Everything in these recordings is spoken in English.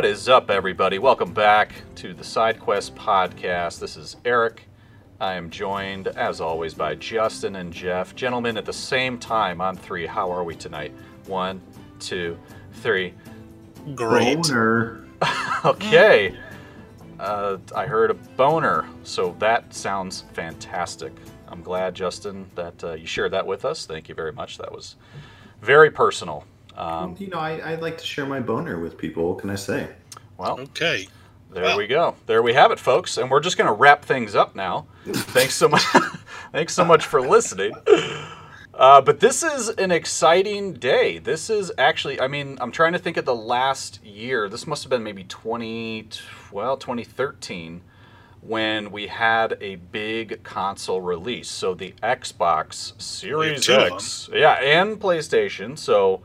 What is up, everybody? Welcome back to the SideQuest Podcast. This is Eric. I am joined, as always, by Justin and Jeff. Gentlemen, at the same time on three. How are we tonight? 1, 2, 3. Great. Boner. Okay. I heard a boner, so that sounds fantastic. I'm glad, Justin, that you shared that with us. Thank you very much. That was very personal. You know, I like to share my boner with people. What can I say? Well, okay. There we go. There we have it, folks. And we're just going to wrap things up now. Thanks so much. Thanks so much for listening. But this is an exciting day. This is actually, I mean, I'm trying to think of the last year. This must have been maybe 2013 when we had a big console release. So the Xbox Series X. Yeah, and PlayStation. So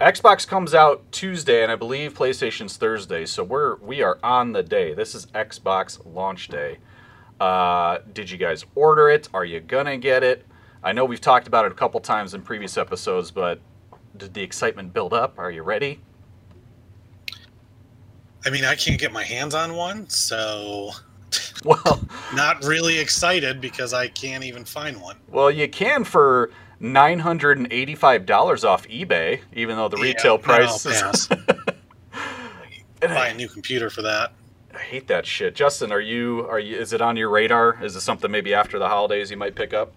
Xbox comes out Tuesday, and I believe PlayStation's Thursday, so we are on the day. This is Xbox launch day. Did you guys order it? Are you gonna get it? I know we've talked about it a couple times in previous episodes, but did the excitement build up? Are you ready? I mean, I can't get my hands on one, so... Well, not really excited because I can't even find one. Well, you can for... $985 off eBay, even though the retail price is... Buy a new computer for that. I hate that shit. Justin, are you? Is it on your radar? Is it something maybe after the holidays you might pick up?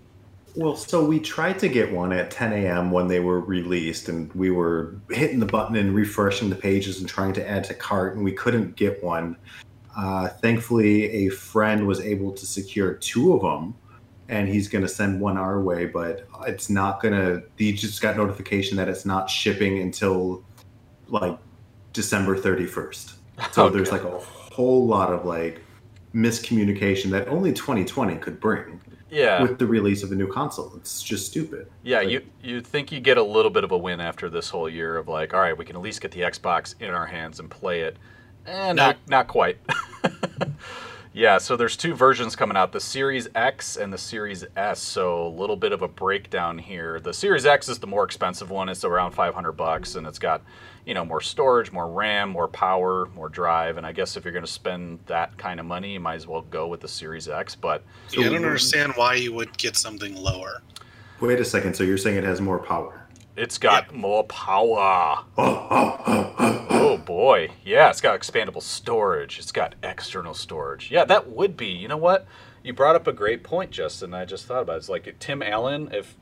Well, so we tried to get one at 10 a.m. when they were released, and we were hitting the button and refreshing the pages and trying to add to cart, and we couldn't get one. Thankfully, a friend was able to secure two of them. And he's going to send one our way, but it's not going to... He just got notification that it's not shipping until, like, December 31st. So okay. There's, like, a whole lot of, like, miscommunication that only 2020 could bring. Yeah. With the release of the new console. It's just stupid. Yeah, like, you think you get a little bit of a win after this whole year of, like, all right, we can at least get the Xbox in our hands and play it. And not quite. Yeah, so there's two versions coming out, the Series X and the Series S, so a little bit of a breakdown here. The Series X is the more expensive one. It's around $500, and it's got, you know, more storage, more RAM, more power, more drive, and I guess if you're going to spend that kind of money, you might as well go with the Series X, but... Yeah, I don't understand why you would get something lower. Wait a second, so you're saying it has more power? It's got more power. Oh, boy. Yeah, it's got expandable storage. It's got external storage. Yeah, that would be. You know what? You brought up a great point, Justin. I just thought about it. It's like Tim Allen, if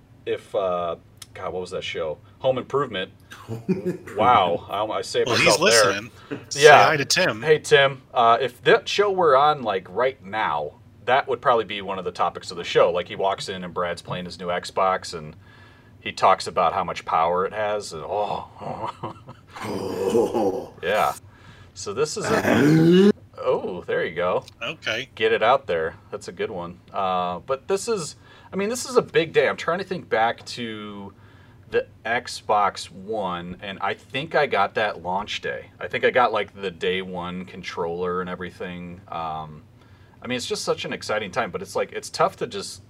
God, what was that show? Home Improvement. Wow. I saved myself there. Well, he's listening. Yeah. Say hi to Tim. Hey, Tim. If that show were on, like, right now, that would probably be one of the topics of the show. Like, he walks in and Brad's playing his new Xbox, and... He talks about how much power it has. And, yeah. So this is a... Oh, there you go. Okay. Get it out there. That's a good one. But this is... I mean, this is a big day. I'm trying to think back to the Xbox One, and I think I got that launch day. I think I got, like, the day one controller and everything. I mean, it's just such an exciting time, but it's, like, it's tough to just...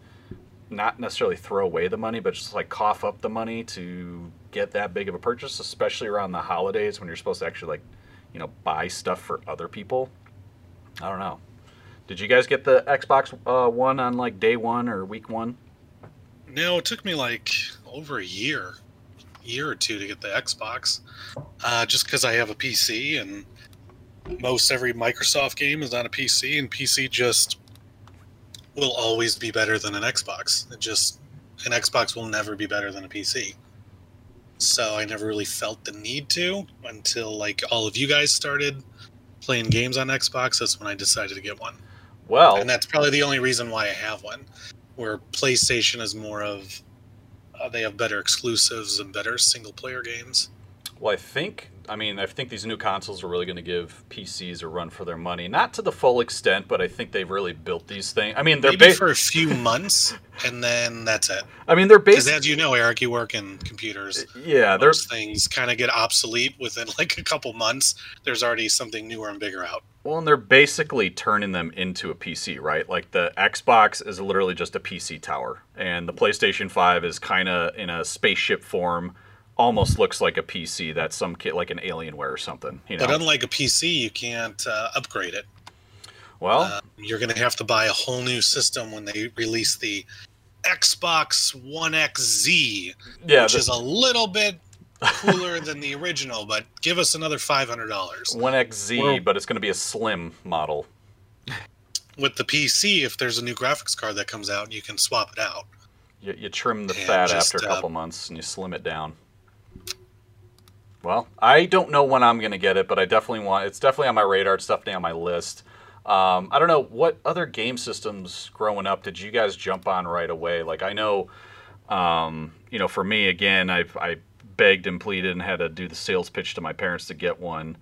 not necessarily throw away the money, but just like cough up the money to get that big of a purchase, especially around the holidays when you're supposed to actually, like, you know, buy stuff for other people. I don't know. Did you guys get the Xbox One on like day one or week one? No, it took me like over a year or two to get the Xbox, just because I have a PC and most every Microsoft game is on a PC, and PC just... will always be better than an Xbox. It just, an Xbox will never be better than a PC. So I never really felt the need to until like all of you guys started playing games on Xbox. That's when I decided to get one. Well, and that's probably the only reason why I have one. Where PlayStation is more of they have better exclusives and better single player games. Well, I think these new consoles are really going to give PCs a run for their money. Not to the full extent, but I think they've really built these things. I mean, they're maybe for a few months, and then that's it. I mean, they're basically... Because as you know, Eric, you work in computers. Yeah. Those things kind of get obsolete within like a couple months. There's already something newer and bigger out. Well, and they're basically turning them into a PC, right? Like the Xbox is literally just a PC tower, and the PlayStation 5 is kind of in a spaceship form. almost looks like a PC. That's some kid, like an Alienware or something. You know? But unlike a PC, you can't upgrade it. Well, you're going to have to buy a whole new system when they release the Xbox One XZ, which is a little bit cooler than the original, but give us another $500. One XZ, well, but it's going to be a slim model. With the PC, if there's a new graphics card that comes out, you can swap it out. You trim the fat after a couple months, and you slim it down. Well, I don't know when I'm going to get it, but I definitely want. It's definitely on my radar. It's definitely on my list. I don't know what other game systems growing up did you guys jump on right away. Like I know, you know, for me again, I begged and pleaded and had to do the sales pitch to my parents to get one.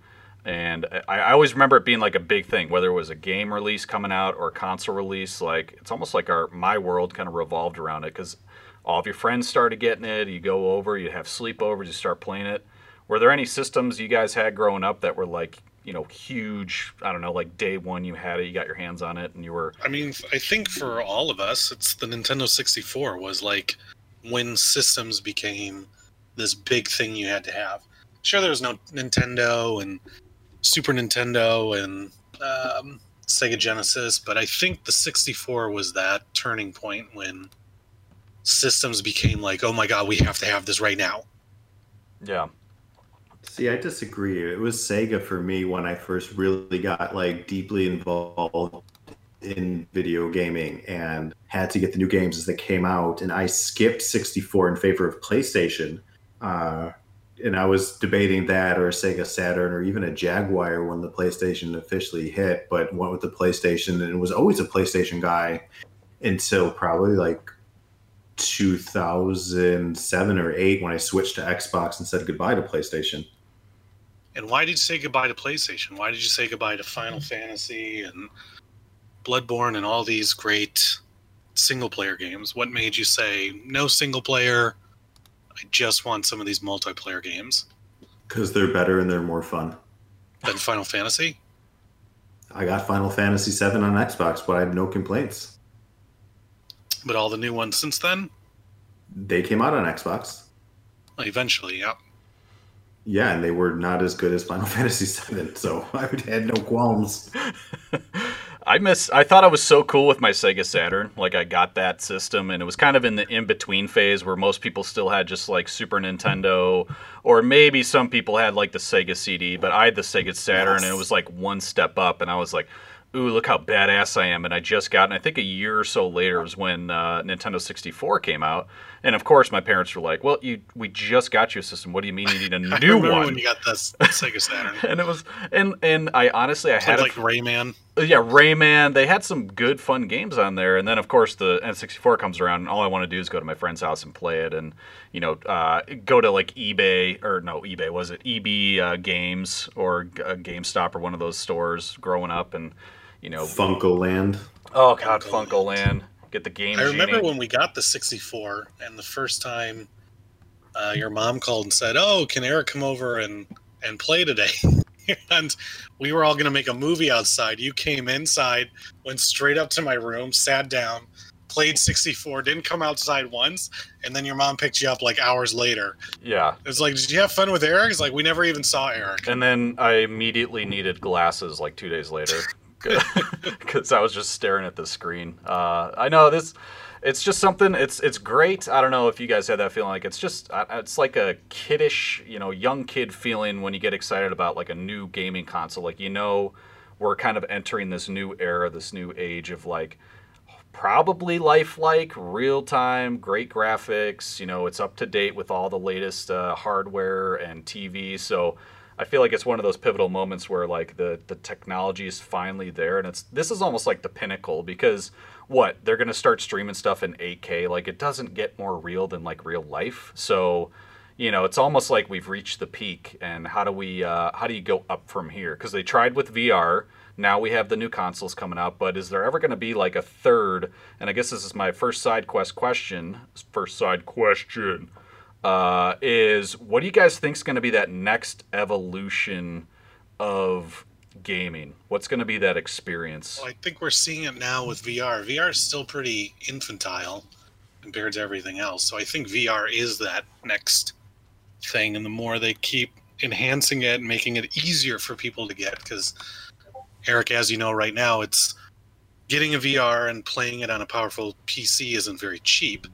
And I always remember it being like a big thing, whether it was a game release coming out or a console release. Like it's almost like my world kind of revolved around it because all of your friends started getting it. You go over, you have sleepovers, you start playing it. Were there any systems you guys had growing up that were like, you know, huge? I don't know, like day one you had it, you got your hands on it, and you were. I mean, I think for all of us, it's the Nintendo 64 was like when systems became this big thing you had to have. Sure, there was no Nintendo and Super Nintendo and Sega Genesis, but I think the 64 was that turning point when systems became like, oh my god, we have to have this right now. Yeah. See, I disagree. It was Sega for me when I first really got like deeply involved in video gaming and had to get the new games as they came out, and I skipped 64 in favor of PlayStation. And I was debating that or a Sega Saturn or even a Jaguar when the PlayStation officially hit, but went with the PlayStation and was always a PlayStation guy until probably like 2007 or 8 when I switched to Xbox and said goodbye to PlayStation. And why did you say goodbye to PlayStation? Why did you say goodbye to Final Fantasy and Bloodborne and all these great single-player games? What made you say, no single-player, I just want some of these multiplayer games? Because they're better and they're more fun. Than Final Fantasy? I got Final Fantasy VII on Xbox, but I have no complaints. But all the new ones since then? They came out on Xbox. Eventually, yeah. Yeah, and they were not as good as Final Fantasy VII, so I had no qualms. I thought I was so cool with my Sega Saturn. Like, I got that system, and it was kind of in the in-between phase where most people still had just, like, Super Nintendo, or maybe some people had, like, the Sega CD, but I had the Sega Saturn, yes. And it was, like, one step up, and I was like, ooh, look how badass I am. And I just got, and I think a year or so later was when Nintendo 64 came out. And, of course, my parents were like, well, we just got you a system. What do you mean you need a new one? I remember when you got this Sega Saturn. And it was, and I honestly, I had like Rayman. Yeah, Rayman. They had some good, fun games on there. And then, of course, the N64 comes around, and all I want to do is go to my friend's house and play it and, you know, go to, like, EB Games or GameStop or one of those stores growing up and, you know. Funkoland. Oh, God, Funkoland. Get the game. I remember when we got the 64 and the first time your mom called and said, oh, can Eric come over and play today? And we were all going to make a movie outside. You came inside, went straight up to my room, sat down, played 64, didn't come outside once, and then your mom picked you up like hours later. Yeah. It's like, did you have fun with Eric? It's like, we never even saw Eric. And then I immediately needed glasses like 2 days later because I was just staring at the screen. I know this. It's just something, it's great. I don't know if you guys had that feeling. Like, it's just, it's like a kiddish, you know, young kid feeling when you get excited about, like, a new gaming console. Like, you know, we're kind of entering this new era, this new age of, like, probably lifelike, real-time, great graphics. You know, it's up to date with all the latest hardware and TV. So I feel like it's one of those pivotal moments where, like, the technology is finally there. And this is almost like the pinnacle because... What? They're going to start streaming stuff in 8K. Like, it doesn't get more real than, like, real life. So, you know, it's almost like we've reached the peak. And how do you go up from here? Because they tried with VR. Now we have the new consoles coming out. But is there ever going to be, like, a third? And I guess this is my first side quest question. Is what do you guys think is going to be that next evolution of gaming? What's going to be that experience? Well, I think we're seeing it now with VR. VR is still pretty infantile compared to everything else. So I think VR is that next thing, and the more they keep enhancing it and making it easier for people to get, because Eric, as you know, right now, it's getting a VR and playing it on a powerful PC isn't very cheap,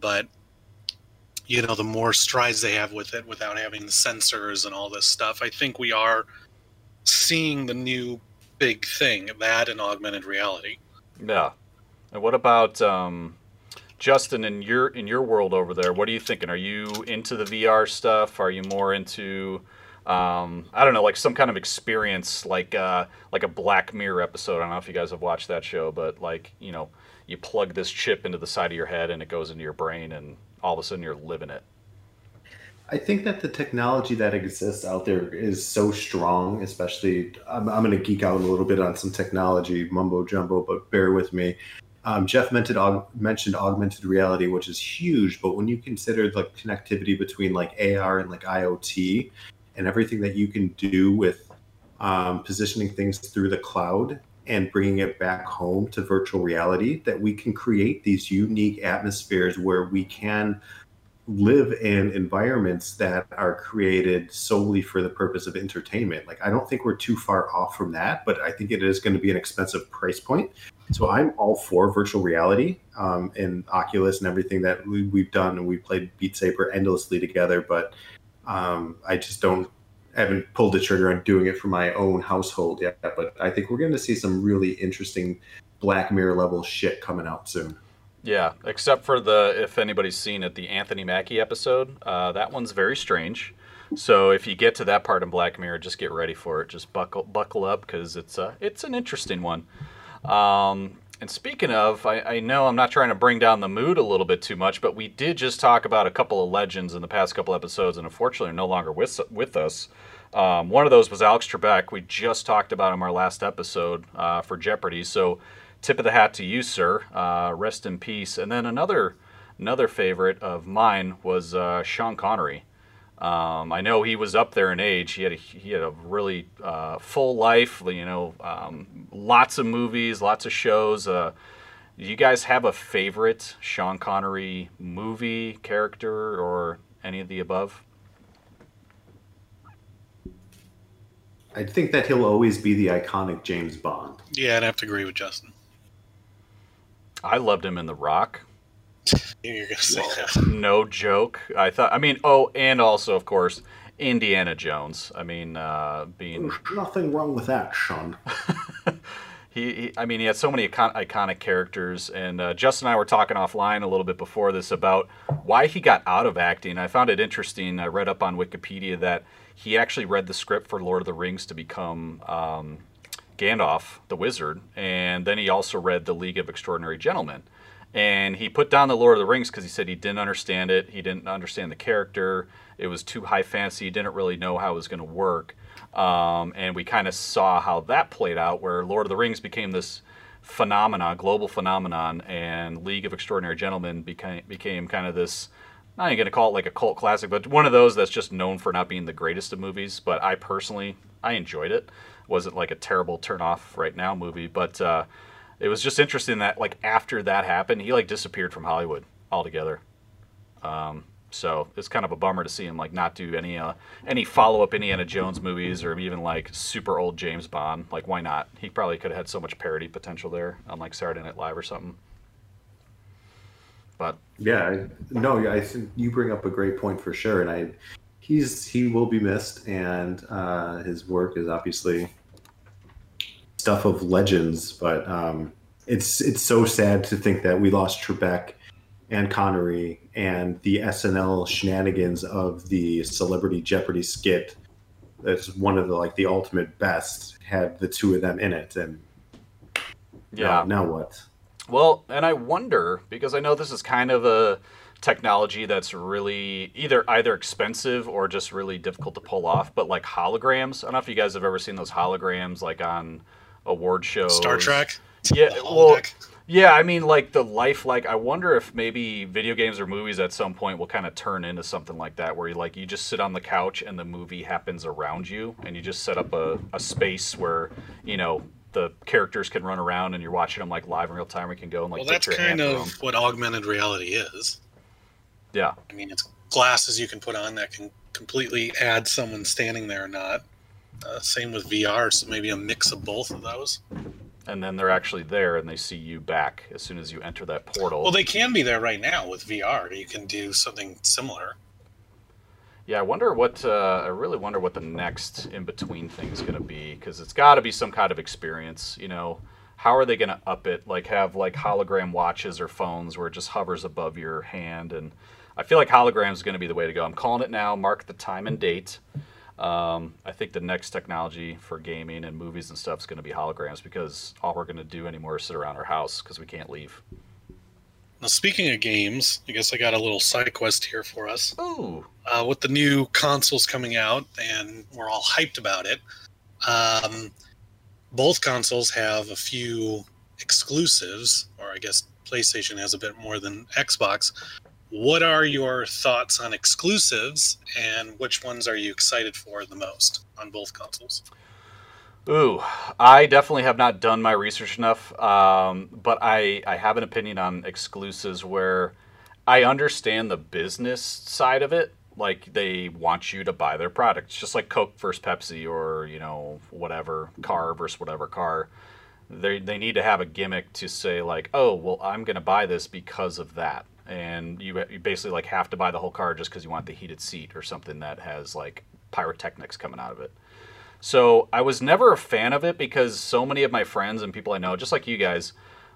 but you know, the more strides they have with it without having the sensors and all this stuff, I think we are seeing the new big thing, that and augmented reality. Yeah. And what about Justin, in your world over there, what are you thinking? Are you into the VR stuff? Are you more into I don't know, like some kind of experience, like a Black Mirror episode? I don't know if you guys have watched that show, but like, you know, you plug this chip into the side of your head and it goes into your brain and all of a sudden you're living it. I think that the technology that exists out there is so strong, especially I'm going to geek out a little bit on some technology mumbo jumbo, but bear with me. Jeff mentioned augmented reality, which is huge. But when you consider the connectivity between like AR and like IoT and everything that you can do with positioning things through the cloud and bringing it back home to virtual reality, that we can create these unique atmospheres where we can live in environments that are created solely for the purpose of entertainment. Like, I don't think we're too far off from that, but I think it is going to be an expensive price point. So I'm all for virtual reality and Oculus and everything that we've done, and we played Beat Saber endlessly together, but I just haven't pulled the trigger on doing it for my own household yet. But I think we're going to see some really interesting Black Mirror level shit coming out soon. Yeah, except for if anybody's seen it, the Anthony Mackie episode, that one's very strange. So if you get to that part in Black Mirror, just get ready for it. Just buckle up, because it's an interesting one. And speaking of, I know I'm not trying to bring down the mood a little bit too much, but we did just talk about a couple of legends in the past couple episodes, and unfortunately are no longer with us. One of those was Alex Trebek. We just talked about him our last episode for Jeopardy, so tip of the hat to you, sir. Rest in peace. And then another favorite of mine was Sean Connery. I know he was up there in age. He had a really full life. You know, lots of movies, lots of shows. Do you guys have a favorite Sean Connery movie, character, or any of the above? I think that he'll always be the iconic James Bond. Yeah, I'd have to agree with Justin. I loved him in The Rock. You're gonna say that. No joke. And also, of course, Indiana Jones. There's nothing wrong with that, Sean. he had so many iconic characters. And Justin and I were talking offline a little bit before this about why he got out of acting. I found it interesting. I read up on Wikipedia that he actually read the script for Lord of the Rings to become Gandalf the Wizard, and then he also read The League of Extraordinary Gentlemen. And he put down The Lord of the Rings because he said he didn't understand it. He didn't understand the character. It was too high fantasy. He didn't really know how it was going to work. And we kind of saw how that played out, where Lord of the Rings became this phenomenon, global phenomenon, and League of Extraordinary Gentlemen became kind of this, I'm not even going to call it like a cult classic, but one of those that's just known for not being the greatest of movies. But I personally, I enjoyed it. Wasn't like a terrible turn off right now movie, but it was just interesting that like after that happened, he like disappeared from Hollywood altogether. So it's kind of a bummer to see him like not do any follow-up Indiana Jones movies, or even like super old James Bond. Like, why not? He probably could have had so much parody potential there on like Saturday Night Live or something. But I think you bring up a great point for sure, and he will be missed, and his work is obviously stuff of legends, but it's so sad to think that we lost Trebek and Connery and the SNL shenanigans of the Celebrity Jeopardy skit. That's one of the ultimate best, had the two of them in it, and yeah, now what? Well, and I wonder, because I know this is kind of a technology that's really either expensive or just really difficult to pull off, but like holograms. I don't know if you guys have ever seen those holograms like on award shows. Star Trek? Yeah, well, yeah, I mean, like the lifelike. I wonder if maybe video games or movies at some point will kind of turn into something like that, where you just sit on the couch and the movie happens around you, and you just set up a space where, you know, the characters can run around and you're watching them like live in real time. We can go and like, well, that's kind of what augmented reality is. Yeah. I mean, it's glasses you can put on that can completely add someone standing there or not. Same with VR, so maybe a mix of both of those. And then they're actually there, and they see you back as soon as you enter that portal. Well, they can be there right now with VR. You can do something similar. Yeah, I wonder what. I really wonder what the next in between thing is going to be, because it's got to be some kind of experience. You know, how are they going to up it? Like have like hologram watches or phones where it just hovers above your hand, and I feel like holograms is going to be the way to go. I'm calling it now. Mark the time and date. I think the next technology for gaming and movies and stuff is going to be holograms, because all we're going to do anymore is sit around our house because we can't leave. Now, speaking of games, I guess I got a little side quest here for us. Ooh. With the new consoles coming out, and we're all hyped about it, both consoles have a few exclusives, or I guess PlayStation has a bit more than Xbox. What are your thoughts on exclusives, and which ones are you excited for the most on both consoles? Ooh, I definitely have not done my research enough, but I have an opinion on exclusives where I understand the business side of it. Like, they want you to buy their products, just like Coke versus Pepsi, or, you know, whatever, car versus whatever car. They need to have a gimmick to say, like, oh, well, I'm going to buy this because of that. And you basically like have to buy the whole car just because you want the heated seat or something that has like pyrotechnics coming out of it. So I was never a fan of it, because so many of my friends and people I know, just like you guys,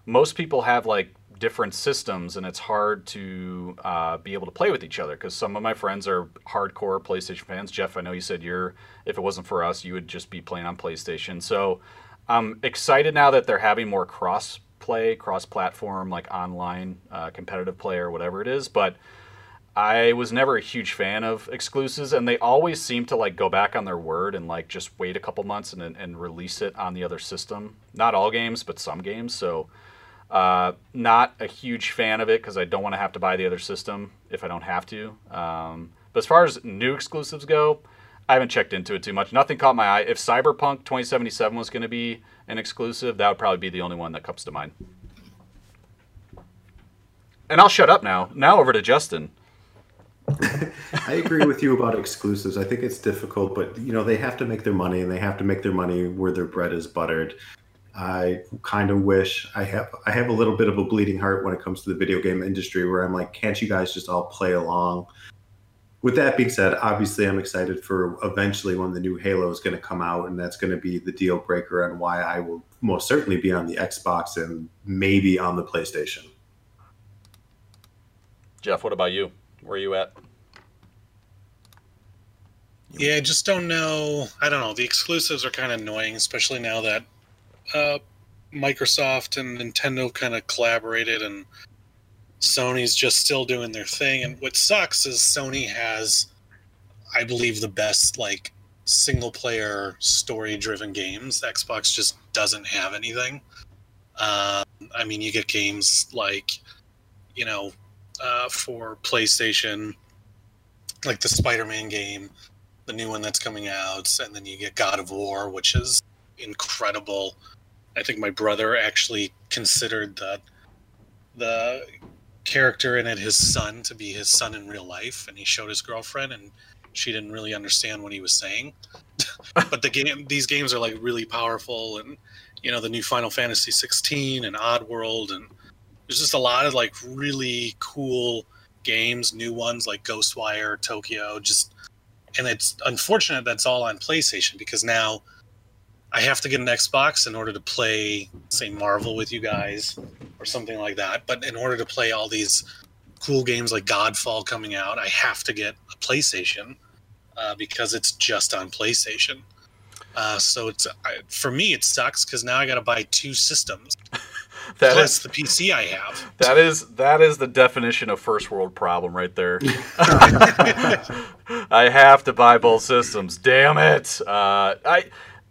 most people have like different systems, and it's hard to be able to play with each other, because some of my friends are hardcore PlayStation fans. Jeff, I know you said if it wasn't for us, you would just be playing on PlayStation. So I'm excited now that they're having more cross-platform, like online competitive play or whatever it is. But I was never a huge fan of exclusives, and they always seem to like go back on their word and like just wait a couple months and release it on the other system. Not all games, but some games. So not a huge fan of it, because I don't want to have to buy the other system if I don't have to. But as far as new exclusives go, I haven't checked into it too much. Nothing caught my eye. If Cyberpunk 2077 was going to be an exclusive, that would probably be the only one that comes to mind. And I'll shut up now. Now over to Justin. I agree with you about exclusives. I think it's difficult, but you know, they have to make their money, and they have to make their money where their bread is buttered. I kind of wish I have a little bit of a bleeding heart when it comes to the video game industry, where I'm like, can't you guys just all play along? With that being said, obviously I'm excited for eventually when the new Halo is going to come out, and that's going to be the deal breaker and why I will most certainly be on the Xbox and maybe on the PlayStation. Jeff, what about you? Where are you at? Yeah, I just don't know. I don't know. The exclusives are kind of annoying, especially now that Microsoft and Nintendo kind of collaborated, and Sony's just still doing their thing. And what sucks is Sony has, I believe, the best like single player story driven games. Xbox just doesn't have anything. I mean, you get games like, you know, for PlayStation, like the Spider-Man game, the new one that's coming out, and then you get God of War, which is incredible. I think my brother actually considered the character in it, his son, to be his son in real life, and he showed his girlfriend, and she didn't really understand what he was saying. But these games are like really powerful, and you know, the new Final Fantasy 16 and Oddworld, and there's just a lot of like really cool games, new ones like Ghostwire Tokyo. And it's unfortunate that's all on PlayStation, because now I have to get an Xbox in order to play, say, Marvel with you guys or something like that. But in order to play all these cool games like Godfall coming out, I have to get a PlayStation because it's just on PlayStation. So for me, it sucks, because now I got to buy two systems. Plus the PC I have. That is the definition of first world problem right there. I have to buy both systems. Damn it.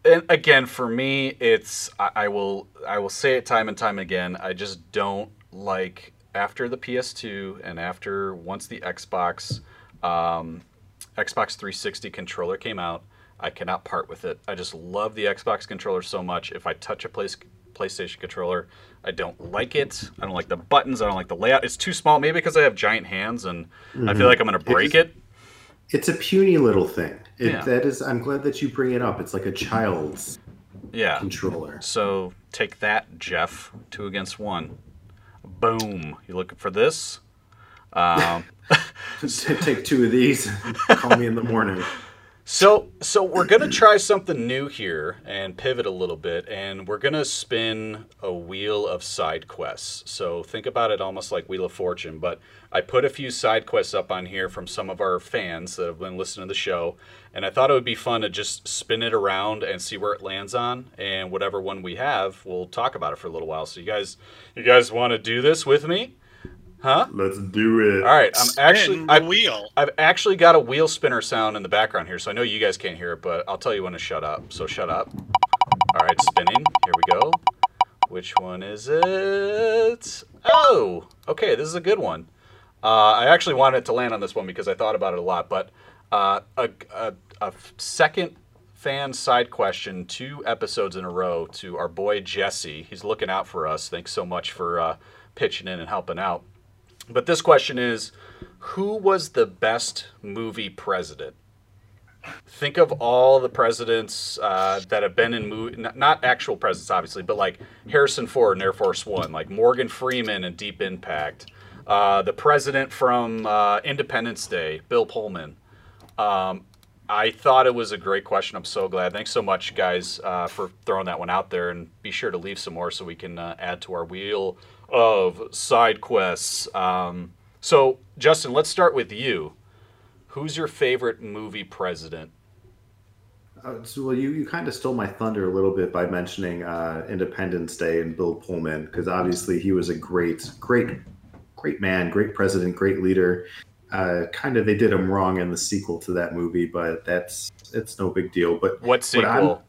And again, for me, it's I will say it time and time again. I just don't like, after the PS2 and once the Xbox 360 controller came out, I cannot part with it. I just love the Xbox controller so much. If I touch a PlayStation controller. I don't like it. I don't like the buttons. I don't like the layout. It's too small, maybe because I have giant hands and I feel like I'm going to break it. It's a puny little thing. That is, I'm glad that you bring it up. It's like a child's controller. So take that, Jeff. 2 against 1. Boom. You looking for this? Take 2 of these. Call me in the morning. So we're going to try something new here and pivot a little bit, and we're going to spin a wheel of side quests. So think about it almost like Wheel of Fortune, but I put a few side quests up on here from some of our fans that have been listening to the show, and I thought it would be fun to just spin it around and see where it lands on, and whatever one we have, we'll talk about it for a little while. So you guys want to do this with me? Huh? Let's do it. All right. I've actually got a wheel spinner sound in the background here, so I know you guys can't hear it, but I'll tell you when to shut up. So shut up. All right, spinning. Here we go. Which one is it? Oh, okay. This is a good one. I actually wanted it to land on this one because I thought about it a lot, but a second fan side question 2 episodes in a row to our boy Jesse. He's looking out for us. Thanks so much for pitching in and helping out. But this question is, who was the best movie president? Think of all the presidents that have been in movies, not actual presidents, obviously, but like Harrison Ford in Air Force One, like Morgan Freeman in Deep Impact, the president from Independence Day, Bill Pullman. I thought it was a great question. I'm so glad. Thanks so much, guys, for throwing that one out there. And be sure to leave some more so we can add to our wheel of side quests. So, Justin, let's start with you. Who's your favorite movie president? Well, you kind of stole my thunder a little bit by mentioning Independence Day and Bill Pullman, because obviously he was a great man, great president, great leader. Kind of, they did him wrong in the sequel to that movie, but it's no big deal. But what sequel?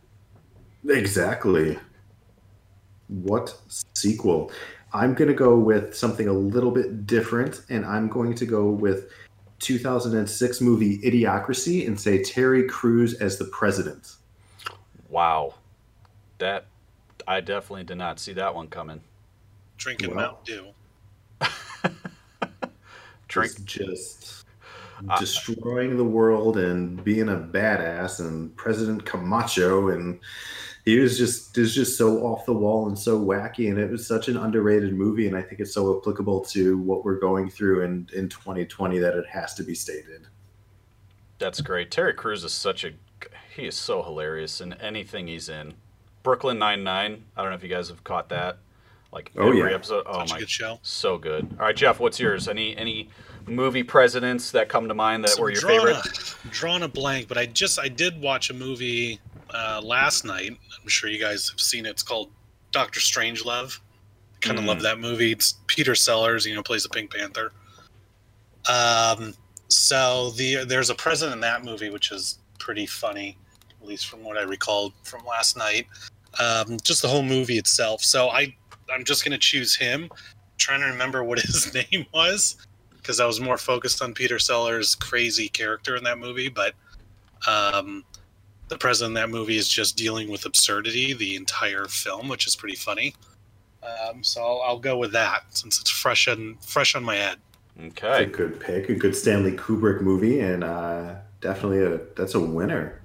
Exactly. What sequel? I'm going to go with something a little bit different, and I'm going to go with 2006 movie Idiocracy and say Terry Crews as the president. Wow. That, I definitely did not see that one coming. Drinking Mountain Dew. Just destroying the world and being a badass, and President Camacho, and he was just so off the wall and so wacky, and it was such an underrated movie, and I think it's so applicable to what we're going through in 2020 that it has to be stated. That's great. Terry Crews is he is so hilarious in anything he's in. Brooklyn Nine-Nine, I don't know if you guys have caught that. Like every episode. Oh, such my, good show. So good. All right, Jeff, what's yours? Any movie presidents that come to mind that were your favorite? Drawn a blank, but I did watch a movie last night. I'm sure you guys have seen it. It's called Dr. Strangelove. Kind of love that movie. It's Peter Sellers, plays the Pink Panther. So there's a president in that movie, which is pretty funny, at least from what I recalled from last night. Just the whole movie itself. So I'm just going to choose him. I'm trying to remember what his name was, because I was more focused on Peter Sellers' crazy character in that movie. But the president in that movie is just dealing with absurdity the entire film, which is pretty funny. So I'll go with that, since it's fresh on my head. Okay. That's a good pick. A good Stanley Kubrick movie, and definitely that's a winner.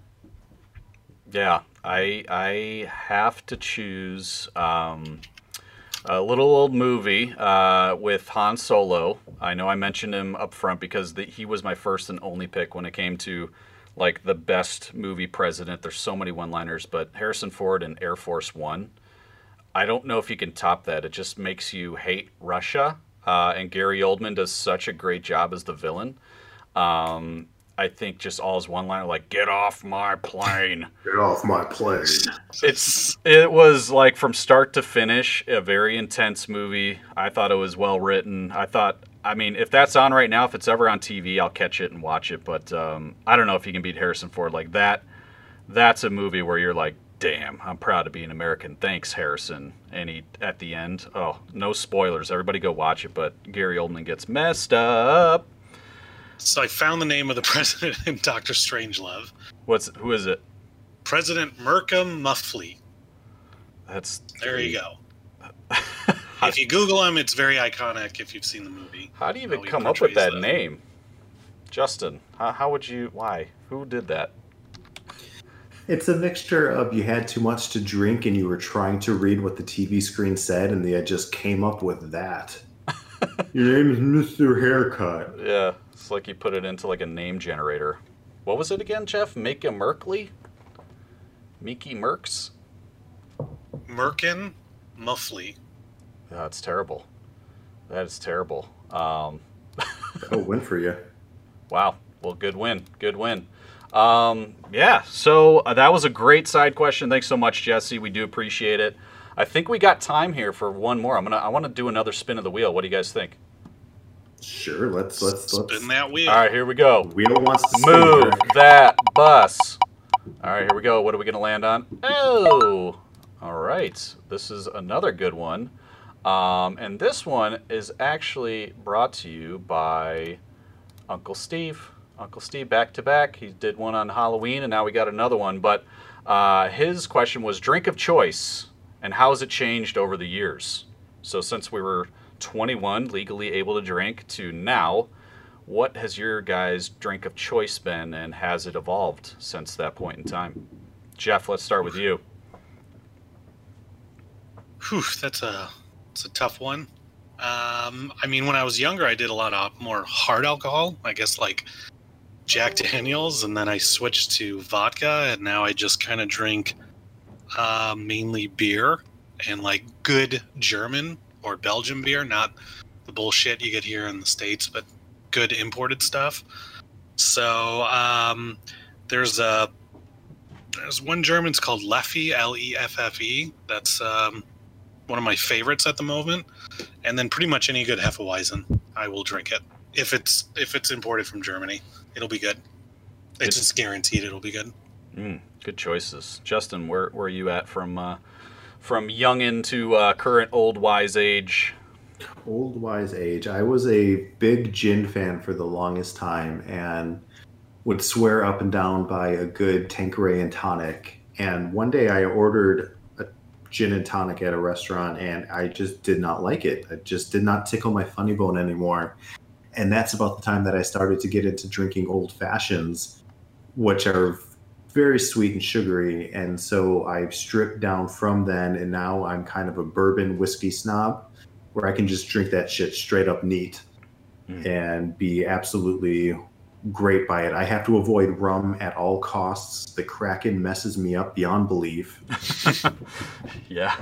Yeah, I have to choose... a little old movie with Han Solo. I know I mentioned him up front because he was my first and only pick when it came to like the best movie president. There's so many one-liners, but Harrison Ford in Air Force One. I don't know if you can top that. It just makes you hate Russia. And Gary Oldman does such a great job as the villain. I think just all his one-liner, like, get off my plane. Get off my plane. It was, like, from start to finish, a very intense movie. I thought it was well-written. If that's on right now, if it's ever on TV, I'll catch it and watch it. But I don't know if you can beat Harrison Ford like that. That's a movie where you're like, damn, I'm proud to be an American. Thanks, Harrison. And at the end, oh, no spoilers. Everybody go watch it, but Gary Oldman gets messed up. So I found the name of the president in Dr. Strangelove. Who is it? President Malcolm Muffley. That's there you go. If you Google him, it's very iconic if you've seen the movie. How do you even come up with that name? Justin, how would you... Why? Who did that? It's a mixture of you had too much to drink and you were trying to read what the TV screen said, and they just came up with that. Your name is Mr. Haircut. Yeah, it's like you put it into like a name generator. What was it again, Jeff? Make a Merkley? Mickey Merks? Merkin Muffley. Oh, that's terrible. That is terrible. That'll win for you. Wow. Well, good win. Good win. Yeah, so that was a great side question. Thanks so much, Jesse. We do appreciate it. I think we got time here for one more. I want to do another spin of the wheel. What do you guys think? Sure, let's spin that wheel. All right, here we go. Wheel wants to move that bus. All right, here we go. What are we going to land on? Oh, all right. This is another good one. And this one is actually brought to you by Uncle Steve. Uncle Steve, back to back. He did one on Halloween, and now we got another one. But his question was drink of choice, and how has it changed over the years? So since we were 21, legally able to drink, to now, what has your guys' drink of choice been, and has it evolved since that point in time? Jeff, let's start with you. Whew, that's a tough one. I mean, when I was younger, I did a lot of more hard alcohol, I guess, like Jack Daniels, and then I switched to vodka, and now I just kind of drink mainly beer and like good German or Belgian beer, not the bullshit you get here in the States, but good imported stuff. So there's one German, it's called Leffe, L-E-F-F-E. That's one of my favorites at the moment. And then pretty much any good Hefeweizen, I will drink it. If it's imported from Germany, it'll be good. It's just guaranteed it'll be good. Good choices. Justin, where are you at from youngin' to current old wise age? Old wise age. I was a big gin fan for the longest time and would swear up and down by a good Tanqueray and tonic. And one day I ordered gin and tonic at a restaurant, and I just did not like it. I just did not tickle my funny bone anymore. And that's about the time that I started to get into drinking old fashions, which are very sweet and sugary. And so I've stripped down from then, and now I'm kind of a bourbon whiskey snob where I can just drink that shit straight up neat and be absolutely great by it. I have to avoid rum at all costs. The Kraken messes me up beyond belief. Yeah.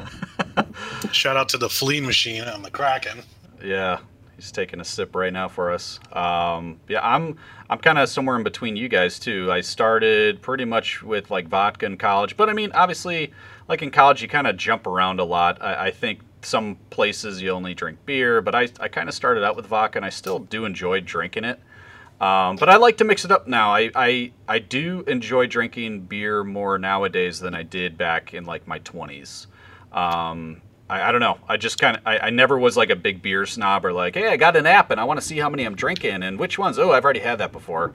Shout out to the flea machine on the Kraken. Yeah, he's taking a sip right now for us. Yeah, I'm kind of somewhere in between you guys too. I started pretty much with like vodka in college, but I mean, obviously, like in college, you kind of jump around a lot. I think some places you only drink beer, but I kind of started out with vodka, and I still do enjoy drinking it. But I like to mix it up now. I do enjoy drinking beer more nowadays than I did back in like my 20s. I don't know. I just kind of I never was like a big beer snob or like, hey, I got an app and I want to see how many I'm drinking and which ones. Oh, I've already had that before.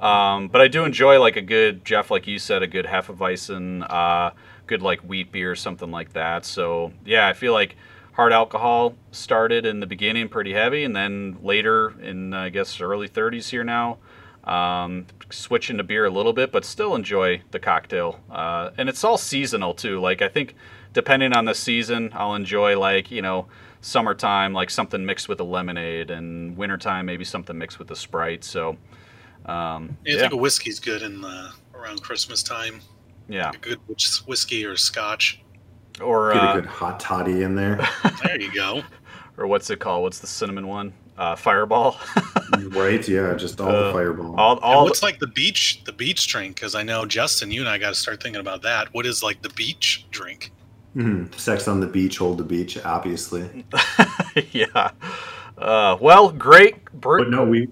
But I do enjoy like a good, Jeff, like you said, a good Hefeweizen, good like wheat beer, something like that. So yeah, I feel like hard alcohol started in the beginning pretty heavy, and then later in, I guess, early 30s here now, switching to beer a little bit, but still enjoy the cocktail. And it's all seasonal, too. Like, I think depending on the season, I'll enjoy, like, you know, summertime, like something mixed with a lemonade, and wintertime, maybe something mixed with a Sprite. So, I think a whiskey's good in around Christmas time. Yeah. A good whiskey or scotch. Or get a good hot toddy in there. There you go. Or what's it called? What's the cinnamon one? Fireball. Right? Yeah, just all the Fireball. All what's like the beach drink? Because I know Justin, you and I got to start thinking about that. What is like the beach drink? Mm-hmm. Sex on the beach, hold the beach, obviously. Yeah. Well, great. But no, we.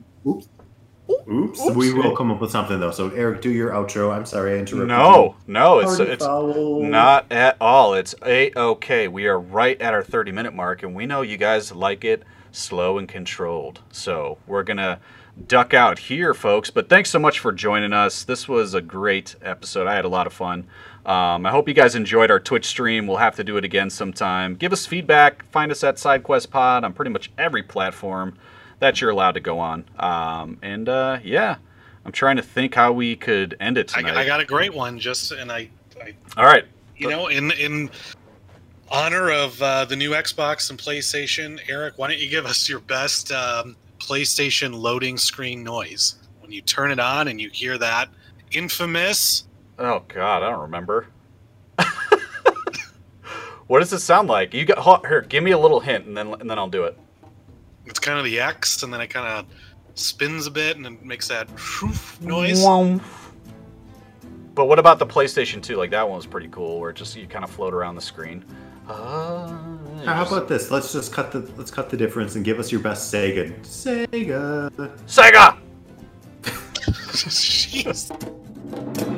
Oops. We will come up with something, though. So, Eric, do your outro. I'm sorry I interrupted. No, it's not at all. It's A-OK. We are right at our 30-minute mark, and we know you guys like it slow and controlled. So we're going to duck out here, folks. But thanks so much for joining us. This was a great episode. I had a lot of fun. I hope you guys enjoyed our Twitch stream. We'll have to do it again sometime. Give us feedback. Find us at SideQuest Pod on pretty much every platform that you're allowed to go on. Yeah, I'm trying to think how we could end it tonight. I got a great one, all right. You know, in honor of the new Xbox and PlayStation, Eric, why don't you give us your best PlayStation loading screen noise when you turn it on and you hear that infamous? Oh God, I don't remember. What does it sound like? You got here. Give me a little hint, and then I'll do it. It's kind of the X, and then it kind of spins a bit, and it makes that noise. But what about the PlayStation 2? Like, that one was pretty cool, where it just, you kind of float around the screen. How about this? Let's just cut the difference and give us your best Sega. Jeez.